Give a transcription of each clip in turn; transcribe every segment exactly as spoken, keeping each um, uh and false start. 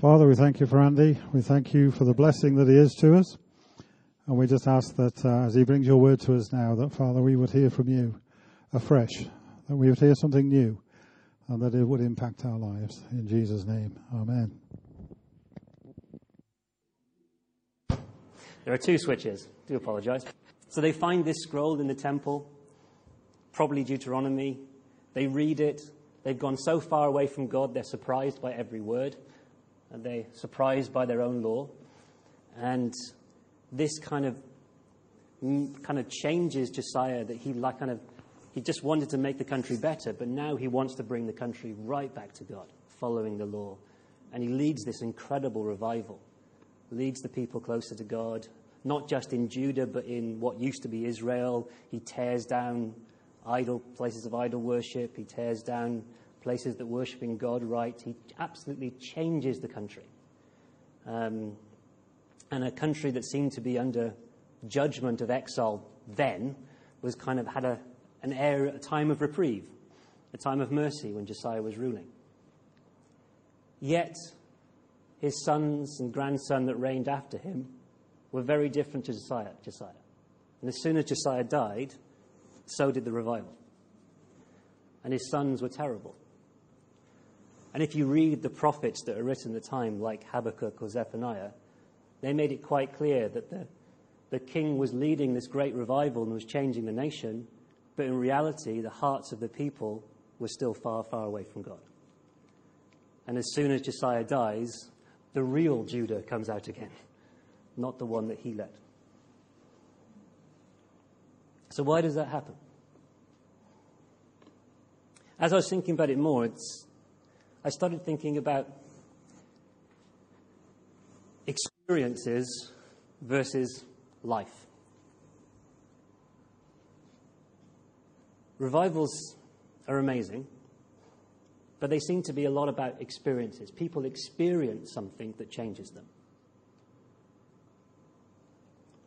Father, we thank you for Andy. We thank you for the blessing that he is to us. And we just ask that uh, as he brings your word to us now, that, Father, we would hear from you afresh, that we would hear something new, and that it would impact our lives. In Jesus' name, amen. There are two switches. I do apologize. So they find this scroll in the temple, probably Deuteronomy. They read it. They've gone so far away from God, they're surprised by every word. And they're surprised by their own law. And this kind of kind of changes Josiah, that he like kind of he just wanted to make the country better, but now he wants to bring the country right back to God, following the law. And he leads this incredible revival, leads the people closer to God, not just in Judah, but in what used to be Israel. He tears down idol places of idol worship. He tears down places that worshiping God right. He absolutely changes the country. Um, and a country that seemed to be under judgment of exile then was kind of had a an era, a time of reprieve, a time of mercy when Josiah was ruling. Yet his sons and grandson that reigned after him were very different to Josiah. Josiah. And as soon as Josiah died, so did the revival. And his sons were terrible. And if you read the prophets that are written at the time, like Habakkuk or Zephaniah, they made it quite clear that the, the king was leading this great revival and was changing the nation, but in reality, the hearts of the people were still far, far away from God. And as soon as Josiah dies, the real Judah comes out again, not the one that he led. So why does that happen? As I was thinking about it more, it's, I started thinking about experiences versus life. Revivals are amazing, but they seem to be a lot about experiences. People experience something that changes them.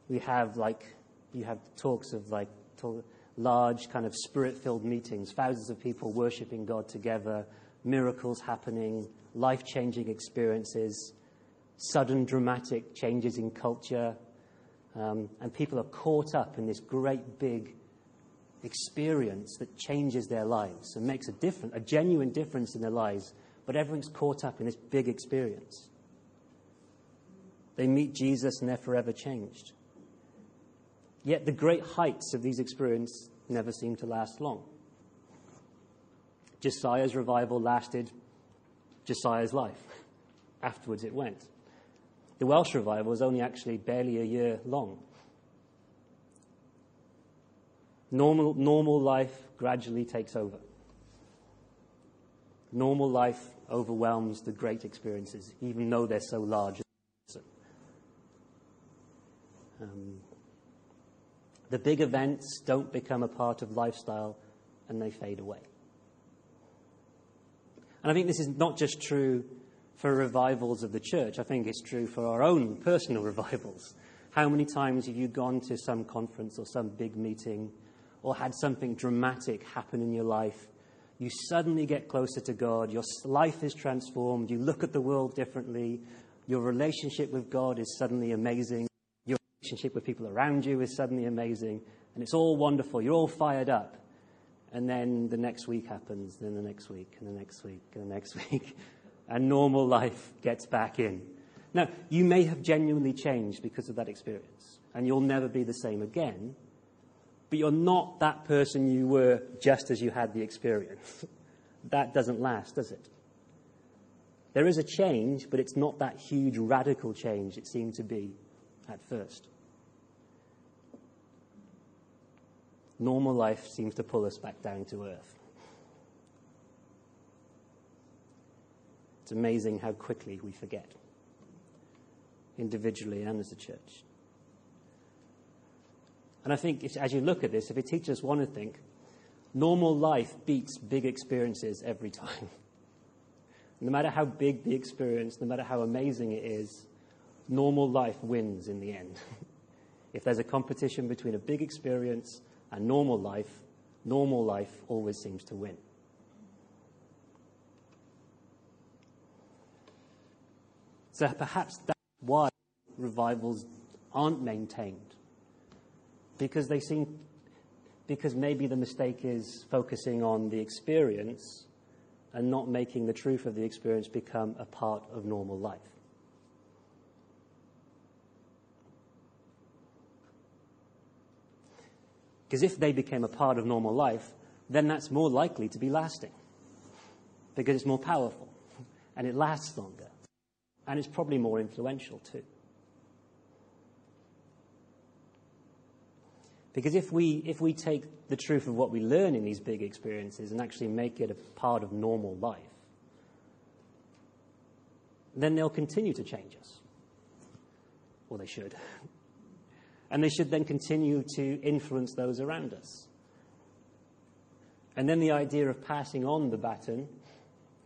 We have like, you have talks of like, talk, large kind of spirit-filled meetings, thousands of people worshiping God together, miracles happening, life-changing experiences, sudden dramatic changes in culture, um, and people are caught up in this great big experience that changes their lives and makes a difference, a genuine difference in their lives, but everyone's caught up in this big experience. They meet Jesus and they're forever changed. Yet the great heights of these experiences never seem to last long. Josiah's revival lasted Josiah's life. Afterwards it went. The Welsh revival was only actually barely a year long. Normal, normal life gradually takes over. Normal life overwhelms the great experiences, even though they're so large. Um, the big events don't become a part of lifestyle, and they fade away. And I think this is not just true for revivals of the church. I think it's true for our own personal revivals. How many times have you gone to some conference or some big meeting or had something dramatic happen in your life? You suddenly get closer to God. Your life is transformed. You look at the world differently. Your relationship with God is suddenly amazing. Your relationship with people around you is suddenly amazing. And it's all wonderful. You're all fired up. And then the next week happens, then the next week, and the next week, and the next week. And normal life gets back in. Now, you may have genuinely changed because of that experience, and you'll never be the same again, but you're not that person you were just as you had the experience. That doesn't last, does it? There is a change, but it's not that huge radical change it seemed to be at first. Normal life seems to pull us back down to earth. It's amazing how quickly we forget, individually and as a church. And I think if, as you look at this, if it teaches us one to think, normal life beats big experiences every time. No matter how big the experience, no matter how amazing it is, normal life wins in the end. If there's a competition between a big experience and normal life, normal life always seems to win. So perhaps that's why revivals aren't maintained. Because they seem, because maybe the mistake is focusing on the experience and not making the truth of the experience become a part of normal life. Because if they became a part of normal life, then that's more likely to be lasting. Because it's more powerful, and it lasts longer, and it's probably more influential too. Because if we, if we take the truth of what we learn in these big experiences and actually make it a part of normal life, then they'll continue to change us. Or they should. And they should then continue to influence those around us. And then the idea of passing on the baton,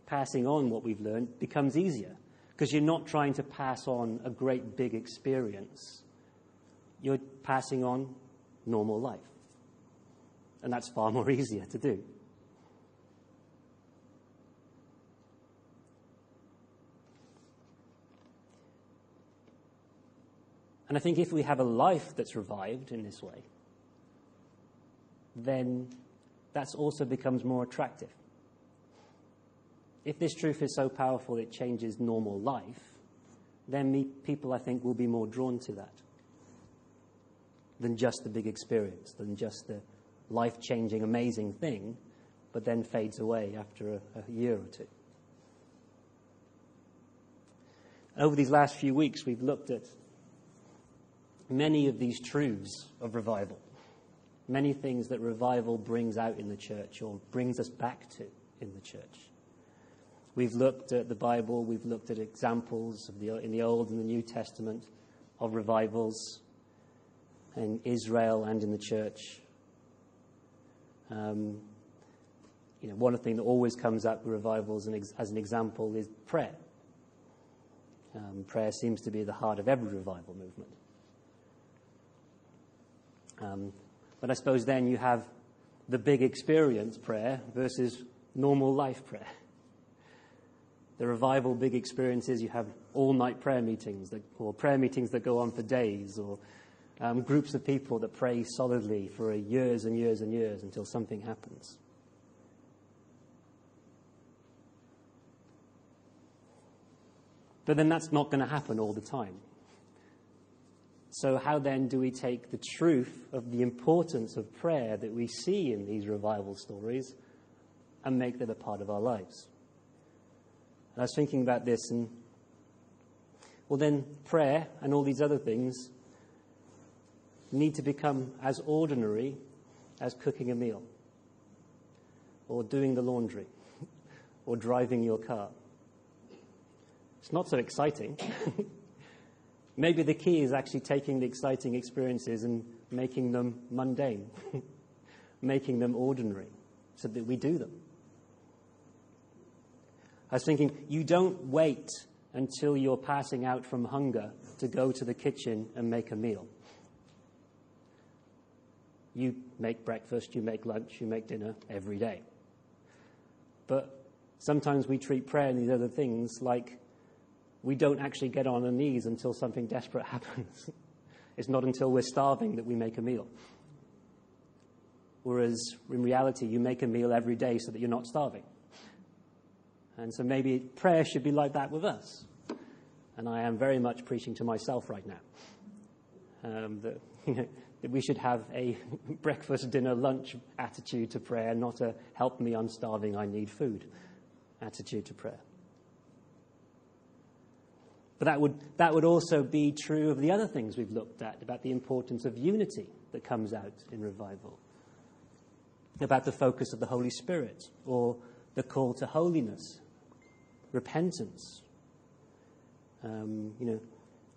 passing on what we've learned, becomes easier. Because you're not trying to pass on a great big experience. You're passing on normal life. And that's far more easier to do. And I think if we have a life that's revived in this way, then that also becomes more attractive. If this truth is so powerful it changes normal life, then me, people, I think, will be more drawn to that than just the big experience, than just the life-changing, amazing thing, but then fades away after a, a year or two. Over these last few weeks, we've looked at many of these truths of revival, many things that revival brings out in the church or brings us back to in the church. We've looked at the Bible, we've looked at examples of the, in the Old and the New Testament of revivals in Israel and in the church. Um, you know, one thing that always comes up with revivals and ex- as an example is prayer. Um, prayer seems to be the heart of every revival movement. Um, but I suppose then you have the big experience prayer versus normal life prayer. The revival big experiences, you have all-night prayer meetings that, or prayer meetings that go on for days, or Um, groups of people that pray solidly for years and years and years until something happens. But then that's not going to happen all the time. So how then do we take the truth of the importance of prayer that we see in these revival stories and make that a part of our lives? And I was thinking about this, and well, then prayer and all these other things need to become as ordinary as cooking a meal, or doing the laundry, or driving your car. It's not so exciting. Maybe the key is actually taking the exciting experiences and making them mundane, making them ordinary, so that we do them. I was thinking, you don't wait until you're passing out from hunger to go to the kitchen and make a meal. You make breakfast, you make lunch, you make dinner every day. But sometimes we treat prayer and these other things like we don't actually get on our knees until something desperate happens. It's not until we're starving that we make a meal. Whereas in reality, you make a meal every day so that you're not starving. And so maybe prayer should be like that with us. And I am very much preaching to myself right now. Um, that, you know, that we should have a breakfast, dinner, lunch attitude to prayer, not a help me, I'm starving, I need food attitude to prayer. But that would, that would also be true of the other things we've looked at, about the importance of unity that comes out in revival, about the focus of the Holy Spirit, or the call to holiness, repentance. Um, you know,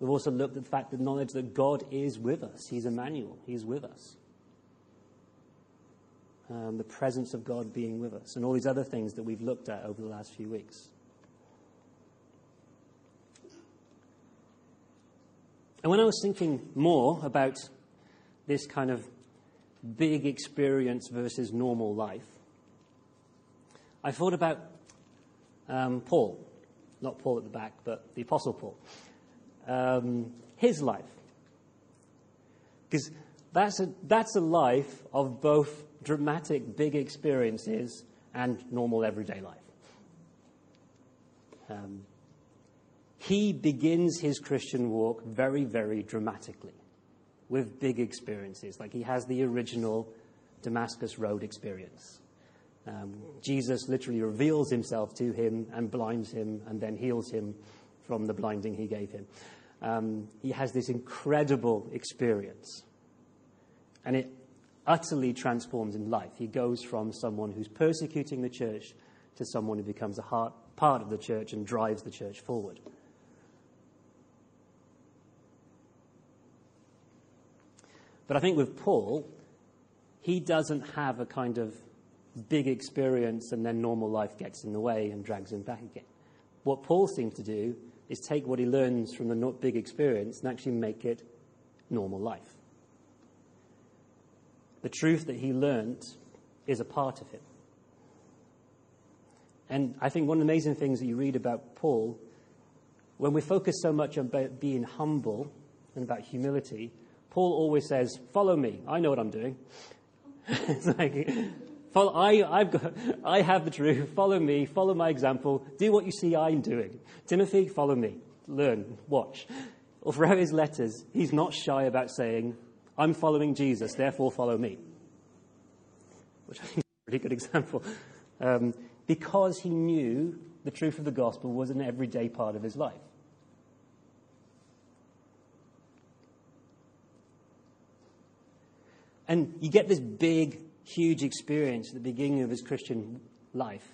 We've also looked at the fact that knowledge that God is with us. He's Emmanuel. He's with us. Um, the presence of God being with us. And all these other things that we've looked at over the last few weeks. And when I was thinking more about this kind of big experience versus normal life, I thought about um, Paul not Paul at the back, but the Apostle Paul, um, his life. Because that's a, that's a life of both dramatic, big experiences and normal everyday life. Um, he begins his Christian walk very, very dramatically with big experiences. Like he has the original Damascus Road experience. Um, Jesus literally reveals himself to him and blinds him and then heals him from the blinding he gave him. Um, he has this incredible experience. And it utterly transforms his life. He goes from someone who's persecuting the church to someone who becomes a heart, part of the church and drives the church forward. But I think with Paul, he doesn't have a kind of big experience and then normal life gets in the way and drags him back again. What Paul seems to do is take what he learns from the not big experience and actually make it normal life. The truth that he learnt is a part of him. And I think one of the amazing things that you read about Paul, when we focus so much on being humble and about humility, Paul always says, follow me, I know what I'm doing. It's like, follow, I, I've got, I have the truth, follow me, follow my example, do what you see I'm doing. Timothy, follow me, learn, watch. Or throughout his letters, he's not shy about saying, I'm following Jesus, therefore follow me. Which I think is a pretty good example. Um, because he knew the truth of the gospel was an everyday part of his life. And you get this big, huge experience at the beginning of his Christian life.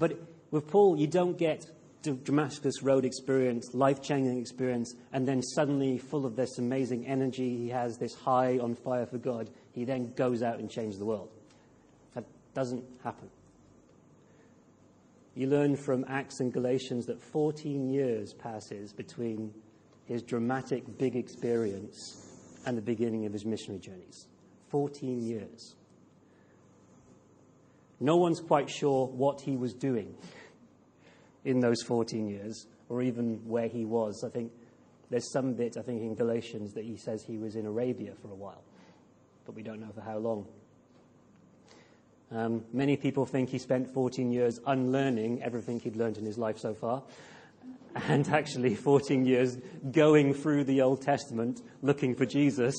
But with Paul, you don't get Damascus Road experience, life-changing experience, and then suddenly, full of this amazing energy, he has this high on fire for God, he then goes out and changes the world. That doesn't happen. You learn from Acts and Galatians that fourteen years passes between his dramatic big experience and the beginning of his missionary journeys. fourteen years. No one's quite sure what he was doing in those fourteen years, or even where he was. I think there's some bit, I think, in Galatians that he says he was in Arabia for a while, but we don't know for how long. Um, many people think he spent fourteen years unlearning everything he'd learned in his life so far, and actually fourteen years going through the Old Testament looking for Jesus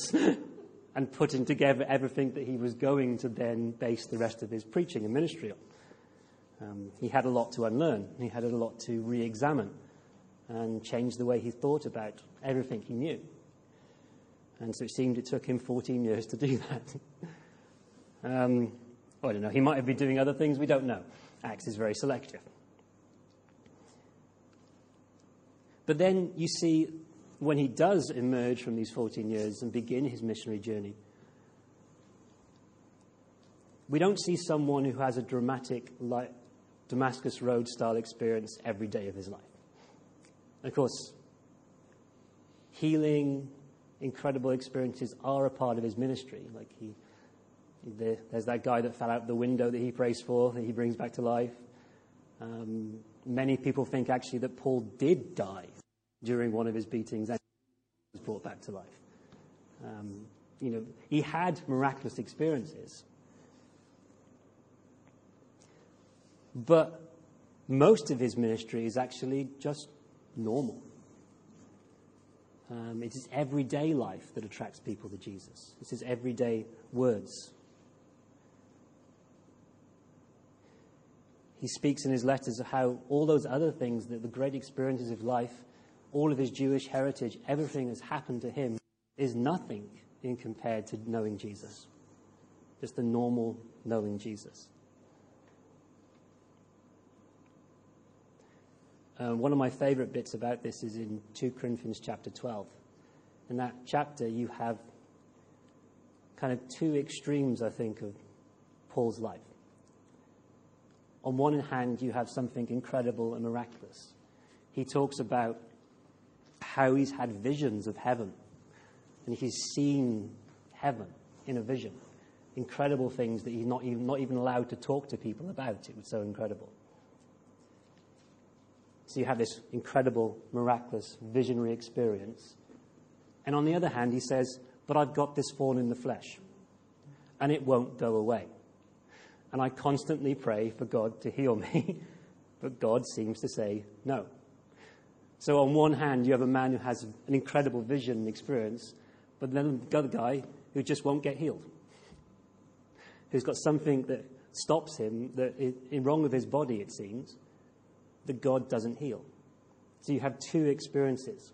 and putting together everything that he was going to then base the rest of his preaching and ministry on. Um, he had a lot to unlearn. He had a lot to re-examine and change the way he thought about everything he knew. And so it seemed it took him fourteen years to do that. um, I don't know. He might have been doing other things. We don't know. Acts is very selective. But then you see when he does emerge from these fourteen years and begin his missionary journey, we don't see someone who has a dramatic light, Damascus Road style experience every day of his life. Of course, healing, incredible experiences are a part of his ministry. Like he, the, there's that guy that fell out the window that he prays for, that he brings back to life. Um, many people think actually that Paul did die during one of his beatings and was brought back to life. Um, you know, he had miraculous experiences. But most of his ministry is actually just normal. Um, it is everyday life that attracts people to Jesus. It's his everyday words. He speaks in his letters of how all those other things, the, the great experiences of life, all of his Jewish heritage, everything that's happened to him is nothing in compared to knowing Jesus. Just the normal knowing Jesus. Uh, one of my favourite bits about this is in Second Corinthians chapter twelve. In that chapter, you have kind of two extremes, I think, of Paul's life. On one hand, you have something incredible and miraculous. He talks about how he's had visions of heaven, and he's seen heaven in a vision. Incredible things that he's not even, not even allowed to talk to people about. It was so incredible. So you have this incredible, miraculous, visionary experience. And on the other hand, he says, but I've got this thorn in the flesh, and it won't go away. And I constantly pray for God to heal me, but God seems to say no. So on one hand, you have a man who has an incredible vision and experience, but then the other guy who just won't get healed, who's got something that stops him, that is wrong with his body, it seems, that God doesn't heal. So you have two experiences,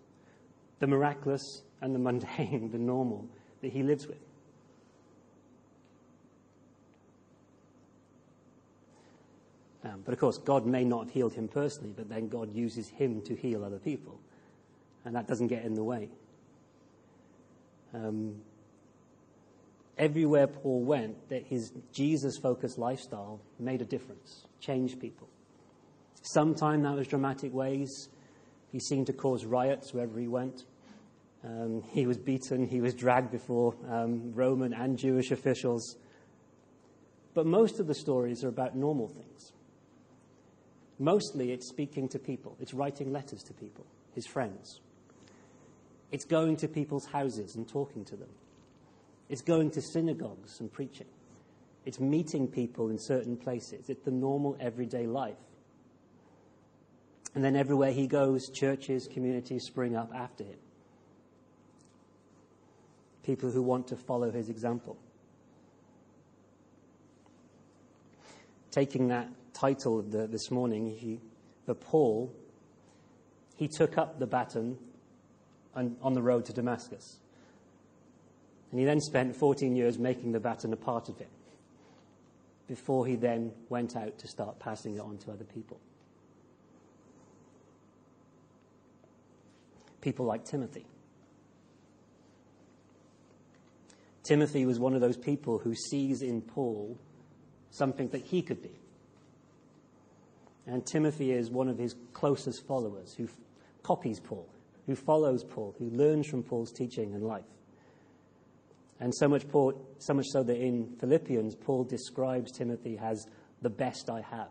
the miraculous and the mundane, the normal, that he lives with. Um, but of course, God may not have healed him personally, but then God uses him to heal other people. And that doesn't get in the way. Um, everywhere Paul went, that his Jesus-focused lifestyle made a difference, changed people. Sometimes that was dramatic ways. He seemed to cause riots wherever he went. Um, he was beaten, he was dragged before um, Roman and Jewish officials. But most of the stories are about normal things. Mostly it's speaking to people. It's writing letters to people, his friends. It's going to people's houses and talking to them. It's going to synagogues and preaching. It's meeting people in certain places. It's the normal everyday life. And then everywhere he goes, churches, communities spring up after him. People who want to follow his example. Taking that title of the, this morning, he, for Paul, he took up the baton on, on the road to Damascus. And he then spent fourteen years making the baton a part of it before he then went out to start passing it on to other people. People like Timothy. Timothy was one of those people who sees in Paul something that he could be. And Timothy is one of his closest followers who f- copies Paul, who follows Paul, who learns from Paul's teaching and life. And so much, Paul, so much so that in Philippians, Paul describes Timothy as the best I have.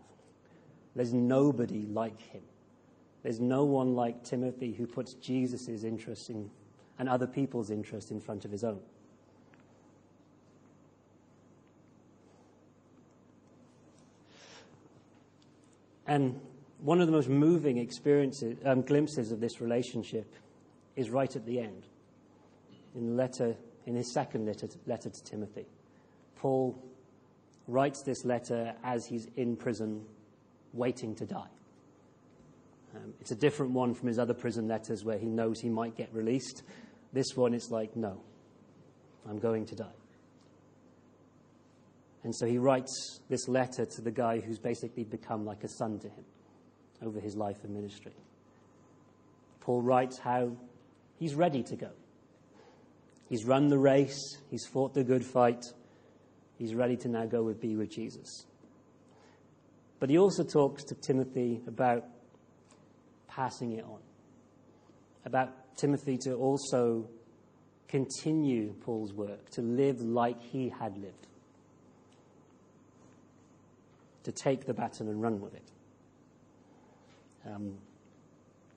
There's nobody like him. There's no one like Timothy who puts Jesus' interests in, and other people's interests in front of his own. And one of the most moving experiences, um, glimpses of this relationship is right at the end, in, letter, in his second letter to, letter to Timothy. Paul writes this letter as he's in prison, waiting to die. Um, it's a different one from his other prison letters where he knows he might get released. This one, it's like, no, I'm going to die. And so he writes this letter to the guy who's basically become like a son to him over his life and ministry. Paul writes how he's ready to go. He's run the race. He's fought the good fight. He's ready to now go and be with Jesus. But he also talks to Timothy about passing it on, about Timothy to also continue Paul's work, to live like he had lived, to take the baton and run with it. Um,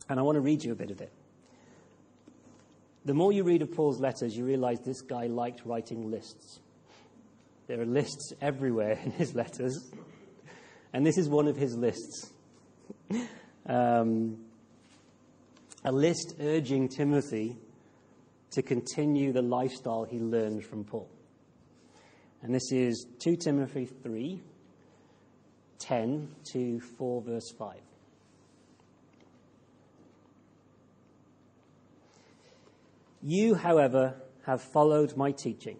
and I want to read you a bit of it. The more you read of Paul's letters, you realize this guy liked writing lists. There are lists everywhere in his letters. And this is one of his lists. Um, a list urging Timothy to continue the lifestyle he learned from Paul. And this is Second Timothy three. ten to four verse five. You, however, have followed my teaching,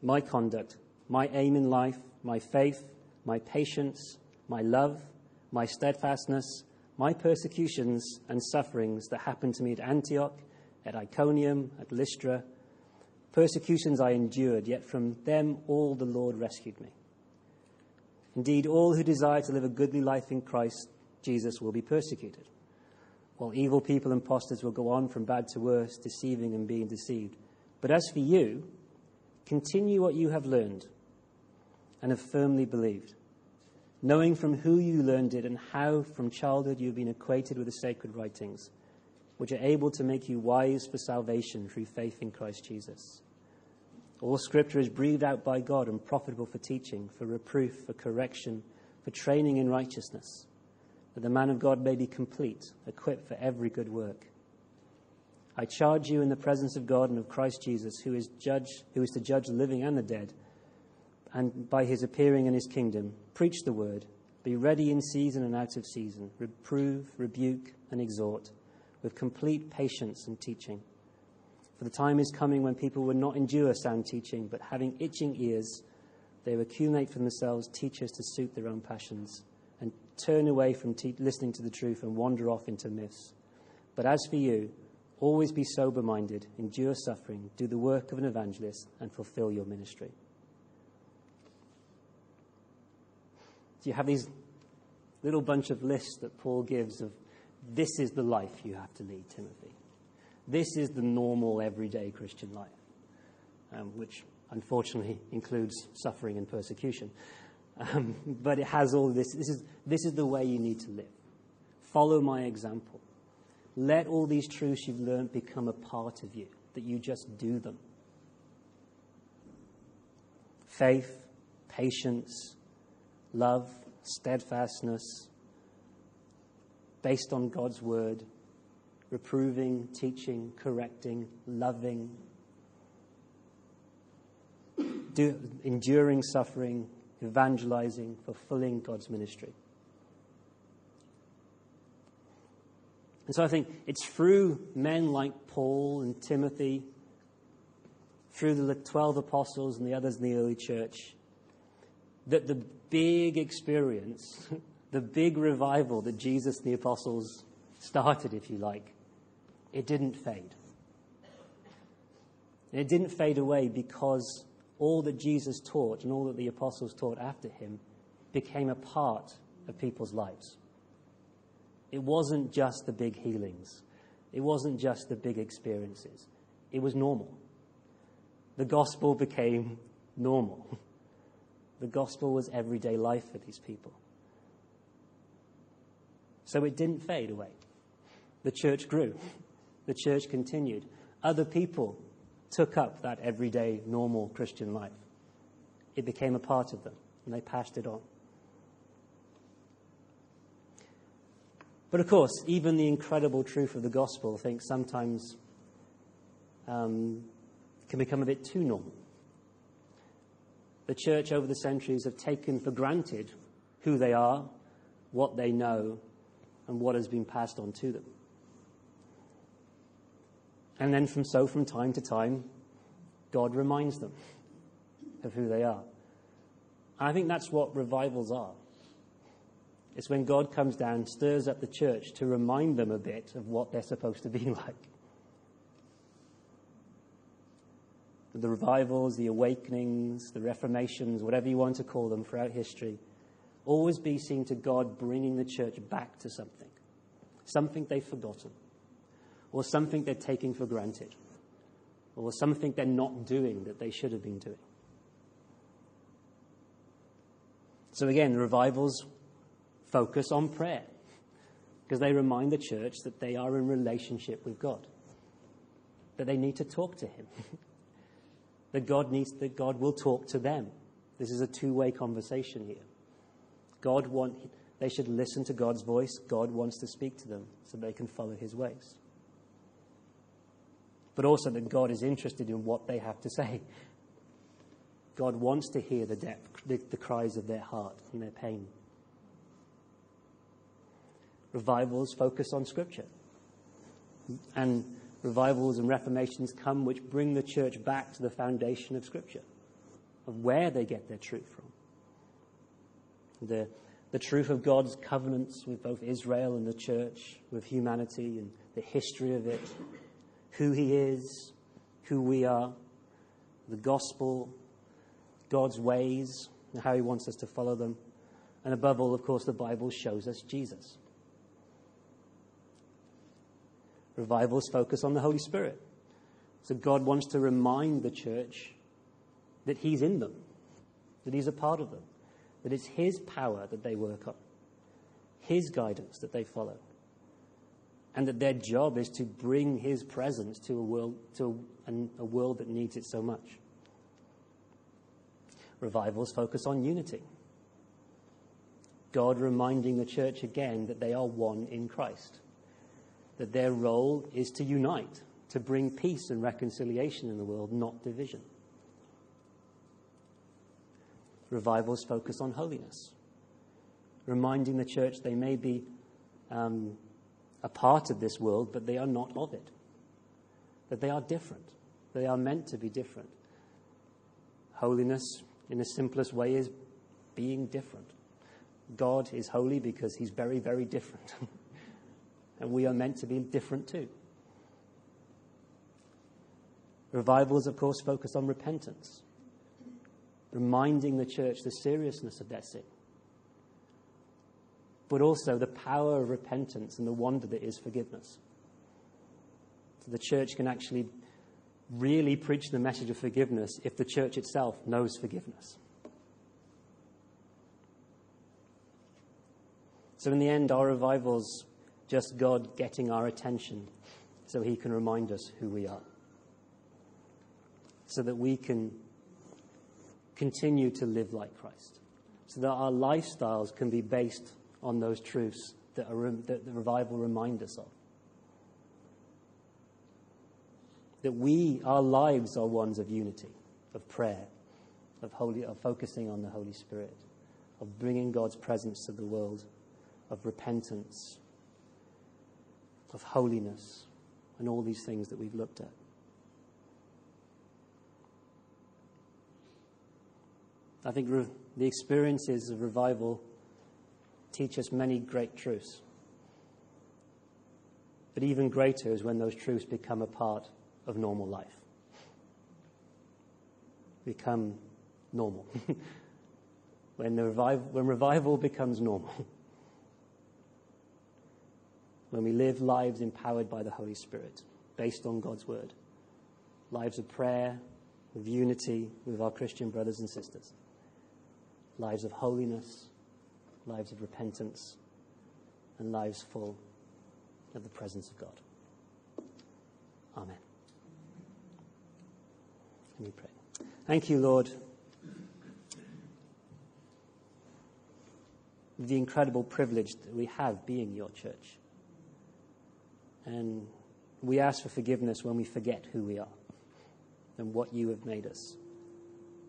my conduct, my aim in life, my faith, my patience, my love, my steadfastness, my persecutions and sufferings that happened to me at Antioch, at Iconium, at Lystra. Persecutions I endured, yet from them all the Lord rescued me. Indeed, all who desire to live a goodly life in Christ Jesus will be persecuted, while evil people and impostors will go on from bad to worse, deceiving and being deceived. But as for you, continue what you have learned and have firmly believed, knowing from who you learned it and how from childhood you have been acquainted with the sacred writings, which are able to make you wise for salvation through faith in Christ Jesus. All Scripture is breathed out by God and profitable for teaching, for reproof, for correction, for training in righteousness, that the man of God may be complete, equipped for every good work. I charge you in the presence of God and of Christ Jesus, who is judge, who is to judge the living and the dead, and by his appearing in his kingdom, preach the word, be ready in season and out of season, reprove, rebuke, and exhort, with complete patience and teaching. For the time is coming when people will not endure sound teaching, but having itching ears, they will accumulate for themselves teachers to suit their own passions, and turn away from te- listening to the truth and wander off into myths. But as for you, always be sober-minded, endure suffering, do the work of an evangelist, and fulfill your ministry. So you have these little bunch of lists that Paul gives of, this is the life you have to lead, Timothy. This is the normal, everyday Christian life, um, which unfortunately includes suffering and persecution. Um, but it has all this. This is, this is the way you need to live. Follow my example. Let all these truths you've learned become a part of you, that you just do them. Faith, patience, love, steadfastness, based on God's word, reproving, teaching, correcting, loving, do, enduring suffering, evangelizing, fulfilling God's ministry. And so I think it's through men like Paul and Timothy, through the twelve apostles and the others in the early church, that the big experience, the big revival that Jesus and the apostles started, if you like, it didn't fade. And it didn't fade away because all that Jesus taught and all that the apostles taught after him became a part of people's lives. It wasn't just the big healings. It wasn't just the big experiences. It was normal. The gospel became normal. The gospel was everyday life for these people. So it didn't fade away. The church grew. The church continued. Other people took up that everyday, normal Christian life. It became a part of them, and they passed it on. But of course, even the incredible truth of the gospel, I think, sometimes um, can become a bit too normal. The church over the centuries have taken for granted who they are, what they know, and what has been passed on to them. And then from so from time to time, God reminds them of who they are. I think that's what revivals are. It's when God comes down, stirs up the church to remind them a bit of what they're supposed to be like. The revivals, the awakenings, the reformations, whatever you want to call them throughout history, always be seen to God bringing the church back to something. Something they've forgotten. Or something they're taking for granted. Or something they're not doing that they should have been doing. So again, the revivals focus on prayer, because they remind the church that they are in relationship with God, that they need to talk to him, that God needs, that God will talk to them. This is a two-way conversation here. God want, they should listen to God's voice. God wants to speak to them so they can follow his ways. But also that God is interested in what they have to say. God wants to hear the depth, the, the cries of their heart and their pain. Revivals focus on Scripture. And revivals and reformations come which bring the church back to the foundation of Scripture, of where they get their truth from. The, the truth of God's covenants with both Israel and the church, with humanity and the history of it, who he is, who we are, the gospel, God's ways, and how he wants us to follow them. And above all, of course, the Bible shows us Jesus. Revivals focus on the Holy Spirit. So God wants to remind the church that he's in them, that he's a part of them, that it's his power that they work on, his guidance that they follow, and that their job is to bring his presence to a world, to a, a world that needs it so much. Revivals focus on unity. God reminding the church again that they are one in Christ, that their role is to unite, to bring peace and reconciliation in the world, not division. Revivals focus on holiness, reminding the church they may be um, a part of this world, but they are not of it, that they are different, they are meant to be different. Holiness, in the simplest way, is being different. God is holy because he's very, very different. And we are meant to be different too. Revivals, of course, focus on repentance, reminding the church the seriousness of that sin, but also the power of repentance and the wonder that is forgiveness. So the church can actually really preach the message of forgiveness if the church itself knows forgiveness. So in the end, our revival's just God getting our attention so he can remind us who we are, so that we can continue to live like Christ, so that our lifestyles can be based on those truths that, are, that the revival reminds us of. That we, our lives are ones of unity, of prayer, of, holy, of focusing on the Holy Spirit, of bringing God's presence to the world, of repentance, of holiness, and all these things that we've looked at. I think re- the experiences of revival teach us many great truths. But even greater is when those truths become a part of normal life. Become normal. When the revival, when revival becomes normal. When we live lives empowered by the Holy Spirit, based on God's word. Lives of prayer, of unity with our Christian brothers and sisters. Lives of holiness, lives of repentance, and lives full of the presence of God. Amen. Let me pray. Thank you, Lord, for the incredible privilege that we have being your church. And we ask for forgiveness when we forget who we are and what you have made us.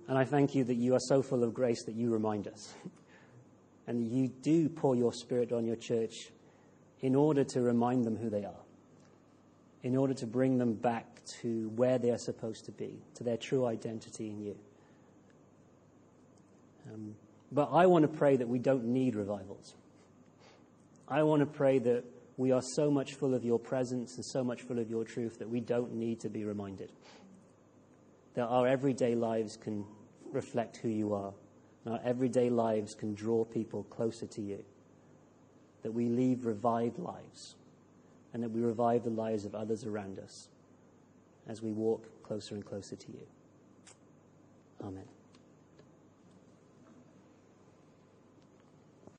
And I thank you that you are so full of grace that you remind us. And that you do pour your Spirit on your church in order to remind them who they are, in order to bring them back to where they are supposed to be, to their true identity in you. Um, but I want to pray that we don't need revivals. I want to pray that we are so much full of your presence and so much full of your truth that we don't need to be reminded. That our everyday lives can reflect who you are. And our everyday lives can draw people closer to you. That we leave revived lives. And that we revive the lives of others around us as we walk closer and closer to you. Amen.